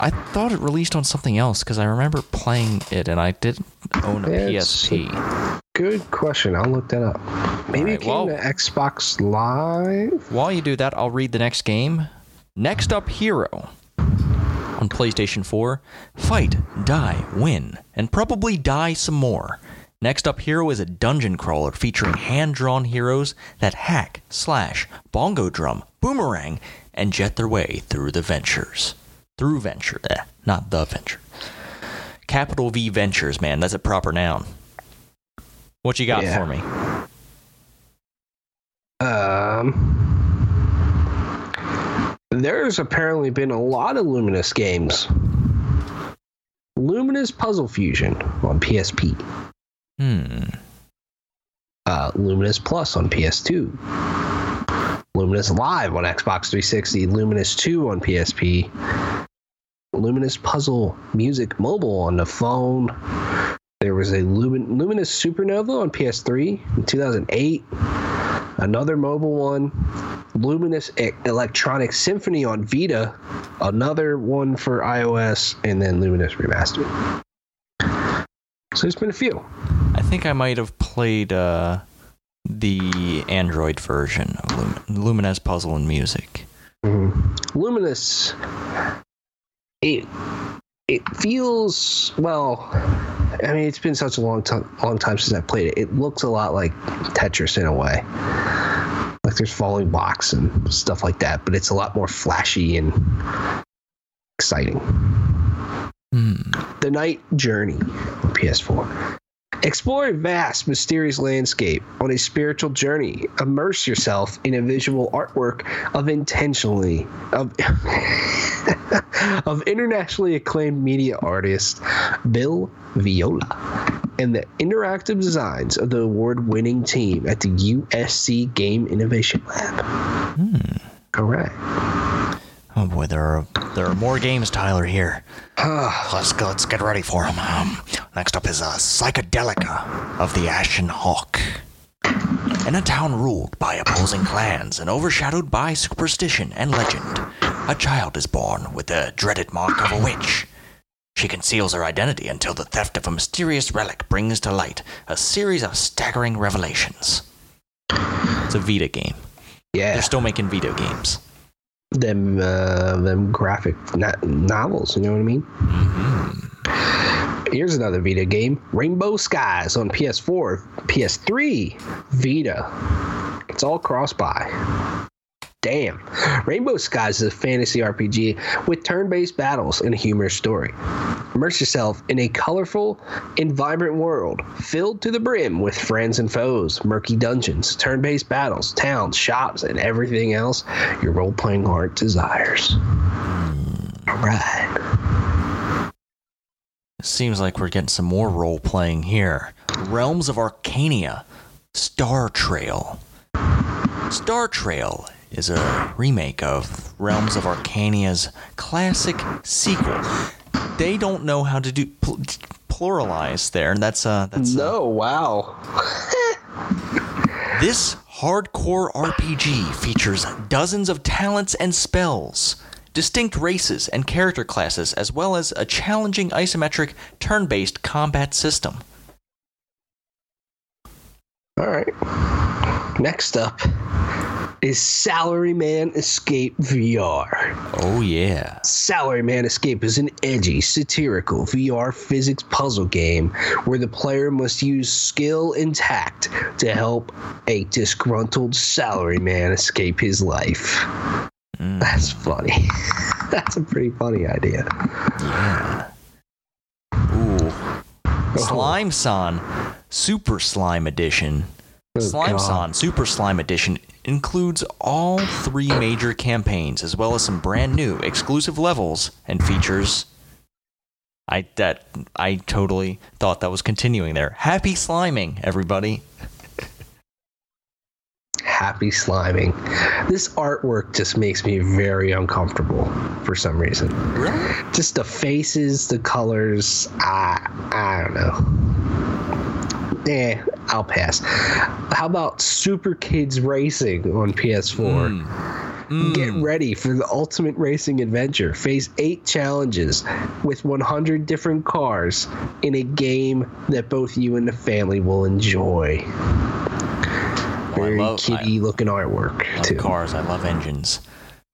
I thought it released on something else because I remember playing it and I didn't own a PSP. Good question. I'll look that up. Maybe it came to Xbox Live. While you do that, I'll read the next game. Next up, Hero. On PlayStation 4, fight, die, win, and probably die some more. Next up, Hero is a dungeon crawler featuring hand-drawn heroes that hack, slash, bongo drum, boomerang, and jet their way through the ventures. Through venture, not the venture. Capital V Ventures, man, that's a proper noun. What you got for me? There's apparently been a lot of Luminous games. Luminous Puzzle Fusion on PSP. Luminous Plus on PS2, Luminous Live on Xbox 360, Luminous 2 on PSP, Luminous Puzzle Music Mobile on the phone. There was a Luminous Supernova on PS3 in 2008, another mobile one, Luminous Electronic Symphony on Vita, another one for iOS, and then Luminous Remastered. So there's been a few. I think I might have played the Android version of Luminous Puzzle and Music. Mm-hmm. Luminous, it feels, it's been such a long time since I played it. It looks a lot like Tetris in a way. Like there's falling blocks and stuff like that, but it's a lot more flashy and exciting. The Night Journey on PS4. Explore a vast, mysterious landscape on a spiritual journey. Immerse yourself in a visual artwork of internationally acclaimed media artist Bill Viola and the interactive designs of the award-winning team at the USC Game Innovation Lab. All right. Oh boy, there are more games, Tyler, here. Let's get ready for them. Next up is Psychedelica of the Ashen Hawk. In a town ruled by opposing clans and overshadowed by superstition and legend, a child is born with the dreaded mark of a witch. She conceals her identity until the theft of a mysterious relic brings to light a series of staggering revelations. It's a Vita game. Yeah. They're still making Vita games. Them graphic novels, you know what I mean? Mm-hmm. Here's another Vita game, Rainbow Skies on PS4, PS3, Vita. It's all cross-buy. Damn. Rainbow Skies is a fantasy RPG with turn-based battles and a humorous story. Immerse yourself in a colorful and vibrant world filled to the brim with friends and foes, murky dungeons, turn-based battles, towns, shops, and everything else your role-playing heart desires. All right. Seems like we're getting some more role-playing here. Realms of Arcania, Star Trail. Star Trail is a remake of Realms of Arcania's classic sequel. They don't know how to do pluralize there, and that's no. Wow. This hardcore RPG features dozens of talents and spells, distinct races and character classes, as well as a challenging isometric turn-based combat system. All right. Next up is Salaryman Escape VR. Oh, yeah. Salaryman Escape is an edgy, satirical VR physics puzzle game where the player must use skill and tact to help a disgruntled salaryman escape his life. That's funny. That's a pretty funny idea. Yeah. Ooh. Slime Son Super Slime Edition. Slime Son Super Slime Edition includes all three major campaigns, as well as some brand new exclusive levels and features. I totally thought that was continuing there. Happy sliming, everybody. Happy sliming. This artwork just makes me very uncomfortable for some reason. Really? Just the faces, the colors. I don't know. Yeah. I'll pass. How about Super Kids Racing on PS4? Get ready for the ultimate racing adventure. Face 8 challenges with 100 different cars in a game that both you and the family will enjoy. Very kiddie-looking artwork, too. I love cars. I love engines.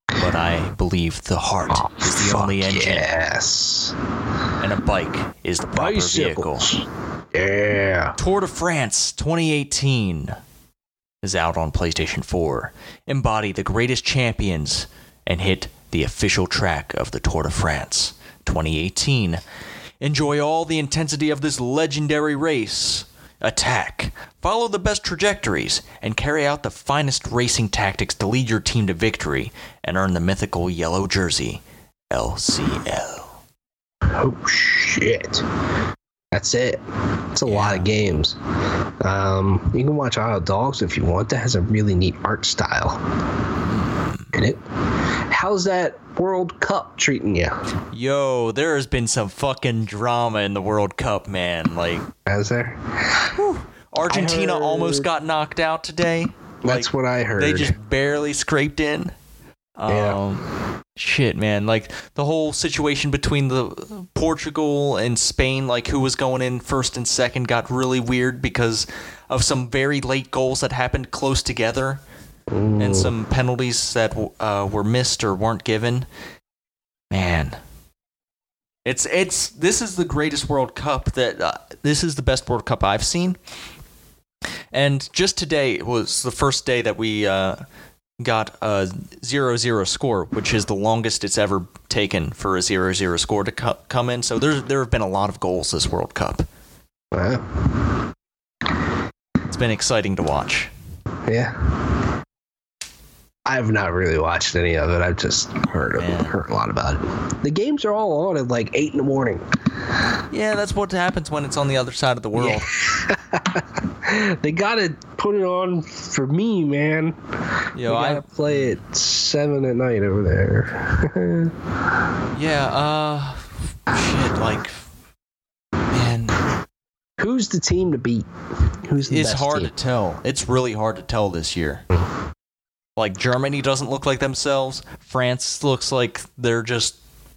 But I believe the heart is the only engine. Yes. And a bike is the proper vehicle. Yeah. Tour de France 2018 is out on PlayStation 4. Embody the greatest champions and hit the official track of the Tour de France 2018. Enjoy all the intensity of this legendary race. Attack. Follow the best trajectories and carry out the finest racing tactics to lead your team to victory and earn the mythical yellow jersey, LCL. Oh, shit. That's it. It's a lot of games. You can watch Isle of Dogs if you want. That has a really neat art style in it. How's that World Cup treating you? Yo, there has been some fucking drama in the World Cup, man. Like, has there? Whew, Argentina almost got knocked out today. That's what I heard. They just barely scraped in. Yeah. Shit, man. Like, the whole situation between the Portugal and Spain, like who was going in first and second, got really weird because of some very late goals that happened close together. Ooh. And some penalties that were missed or weren't given. Man, it's this is the greatest World Cup that this is the best World Cup I've seen. And just today was the first day that we got a 0-0 score, which is the longest it's ever taken for a 0-0 score to come in. So there have been a lot of goals this World Cup. Wow, it's been exciting to watch. Yeah. I've not really watched any of it. I've just heard a lot about it. The games are all on at like 8 in the morning. Yeah, that's what happens when it's on the other side of the world. Yeah. They gotta put it on for me, man. Yo, I play at 7 at night over there. Yeah, shit, like, man. Who's the team to beat? Who's the best team? It's hard to tell. It's really hard to tell this year. Like, Germany doesn't look like themselves. France looks like they're just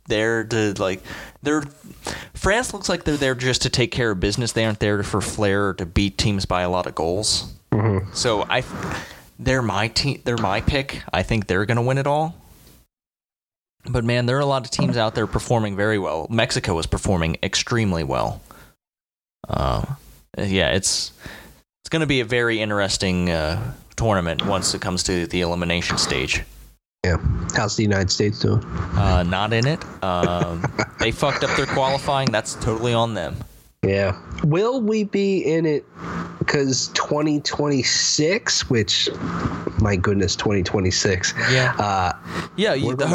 there to, like... France looks like they're there just to take care of business. They aren't there for flair or to beat teams by a lot of goals. Mm-hmm. So, they're my team. They're my pick. I think they're going to win it all. But, man, there are a lot of teams out there performing very well. Mexico is performing extremely well. Yeah, it's going to be a very interesting... tournament once it comes to the elimination stage. Yeah. How's the United States doing? Not in it. They fucked up their qualifying. That's totally on them. Yeah. Will we be in it? Because 2026, which, my goodness, 2026. Yeah. Yeah. The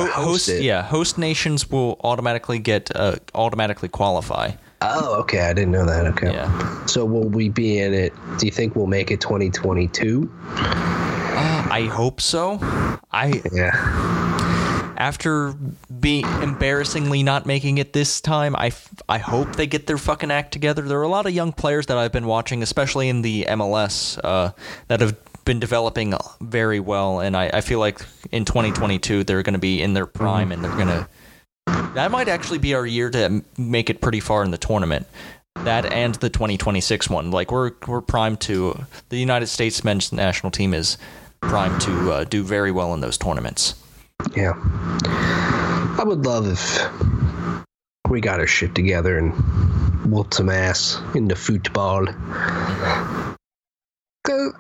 host nations will automatically automatically qualify. Oh, okay. I didn't know that. Okay. Yeah. So will we be in it? Do you think we'll make it 2022? I hope so. After being embarrassingly not making it this time, I hope they get their fucking act together. There are a lot of young players that I've been watching, especially in the MLS, that have been developing very well. And I feel like in 2022, they're going to be in their prime and they're going to... That might actually be our year to make it pretty far in the tournament. That and the 2026 one. Like, we're primed to... The United States men's national team is primed to do very well in those tournaments. Yeah. I would love if we got our shit together and whooped some ass in the football.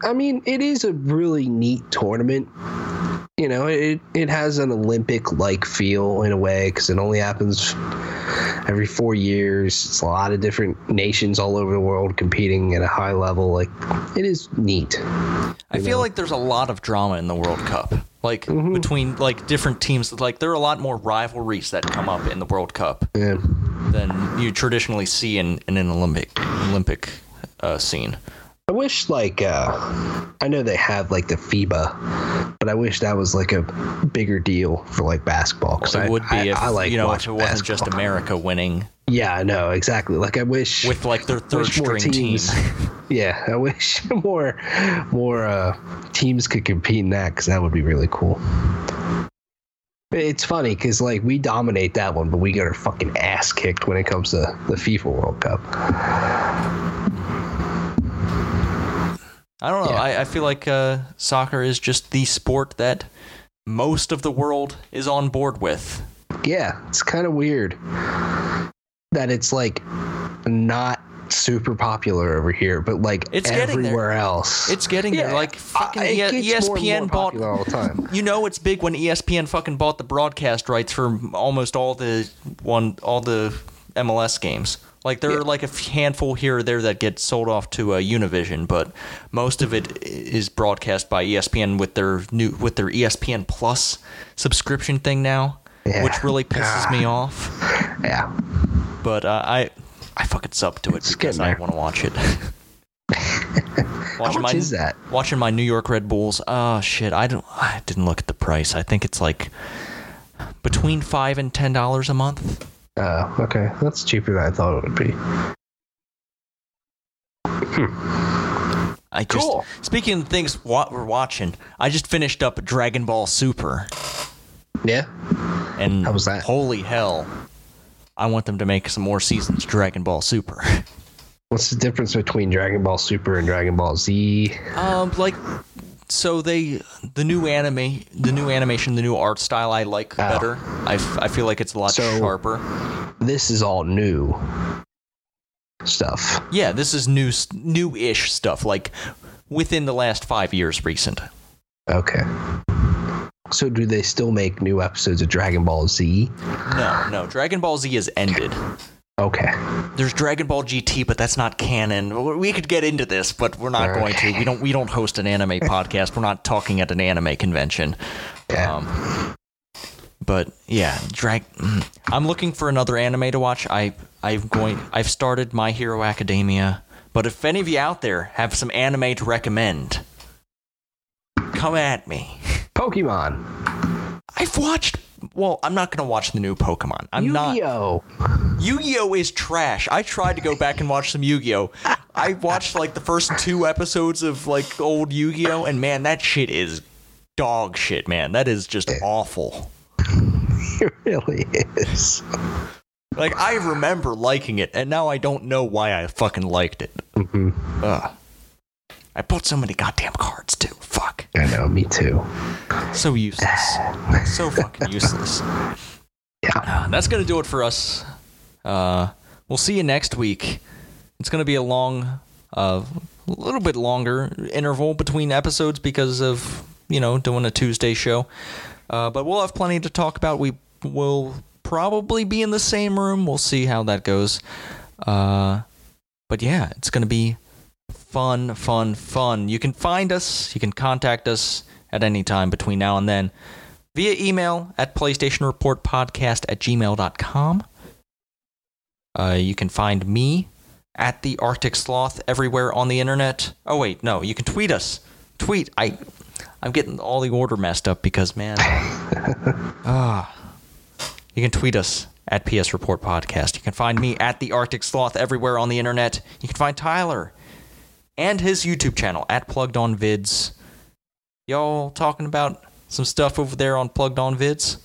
I mean, it is a really neat tournament. You know, it has an Olympic-like feel in a way because it only happens every 4 years. It's a lot of different nations all over the world competing at a high level. Like, it is neat. I feel like there's a lot of drama in the World Cup, like between like different teams. Like, there are a lot more rivalries that come up in the World Cup than you traditionally see in an Olympic scene. I wish, like, I know they have, like, the FIBA, but I wish that was, like, a bigger deal for, like, basketball. Because it would be if it wasn't just America winning. Yeah, I know, exactly. Like, I wish with like their third string teams. Yeah, I wish more teams could compete in that, because that would be really cool. It's funny because like we dominate that one, but we get our fucking ass kicked when it comes to the FIFA World Cup. I don't know. Yeah. I feel like soccer is just the sport that most of the world is on board with. Yeah, it's kind of weird that it's like not super popular over here, but like it's everywhere else. It's getting there. Like fucking ESPN bought all the time. You know, it's big when ESPN fucking bought the broadcast rights for almost all the MLS games. Like there are like a handful here or there that get sold off to Univision, but most of it is broadcast by ESPN with their new ESPN Plus subscription thing now, which really pisses me off. Yeah, but I fucking sub to it because I want to watch it. How much is that? Watching my New York Red Bulls. Oh shit! I didn't look at the price. I think it's like between $5 and $10 a month. Oh, okay. That's cheaper than I thought it would be. Cool. Speaking of things we're watching, I just finished up Dragon Ball Super. Yeah? And how was that? Holy hell. I want them to make some more seasons of Dragon Ball Super. What's the difference between Dragon Ball Super and Dragon Ball Z? So the new animation, the new art style I like better. I feel like it's a lot sharper. This is all new stuff. Yeah, this is new-ish stuff, like within the last 5 years recent. Okay. So do they still make new episodes of Dragon Ball Z? No. Dragon Ball Z is ended. Okay. There's Dragon Ball GT, but that's not canon. We could get into this, but we're not going to. We don't host an anime podcast. We're not talking at an anime convention. Yeah. But yeah, I'm looking for another anime to watch. I've started My Hero Academia, but if any of you out there have some anime to recommend, come at me. Pokemon. I'm not going to watch the new Pokemon. Yu-Gi-Oh is trash. I tried to go back and watch some Yu-Gi-Oh. I watched like the first 2 episodes of like old Yu-Gi-Oh, and man, that shit is dog shit, man. That is just awful. It really is. Like, I remember liking it, and now I don't know why I fucking liked it. Mm-hmm. Ugh. I bought so many goddamn cards, too. Fuck. I know, me too. So useless. So fucking useless. Yeah. That's going to do it for us. We'll see you next week. It's going to be a little bit longer interval between episodes because of, doing a Tuesday show. But we'll have plenty to talk about. We will probably be in the same room. We'll see how that goes. But yeah, it's going to be fun. You can find us, you can contact us at any time between now and then via email at PlayStationReportPodcast@gmail.com. You can find me at the Arctic Sloth everywhere on the internet. Oh wait, no, you can tweet us. I'm getting all the order messed up because man. You can tweet us at PS Report Podcast. You can find me at the Arctic Sloth everywhere on the internet. You can find Tyler and his YouTube channel at Plugged On Vids. Y'all talking about some stuff over there on Plugged On Vids?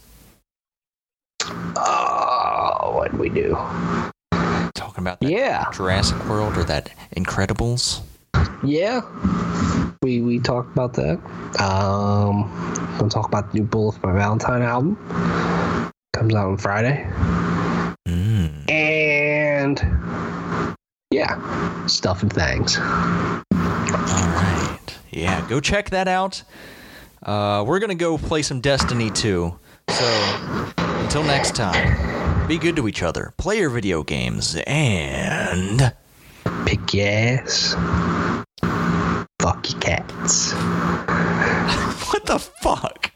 Oh, what'd we do? Talking about that Jurassic World or that Incredibles? Yeah, we talked about that. We'll talk about the new Bullet for My Valentine album. Comes out on Friday. And yeah, stuff and things. All right. Yeah, go check that out. We're going to go play some Destiny 2. So until next time, be good to each other, play your video games, and pick your ass. Fuck your cats. What the fuck?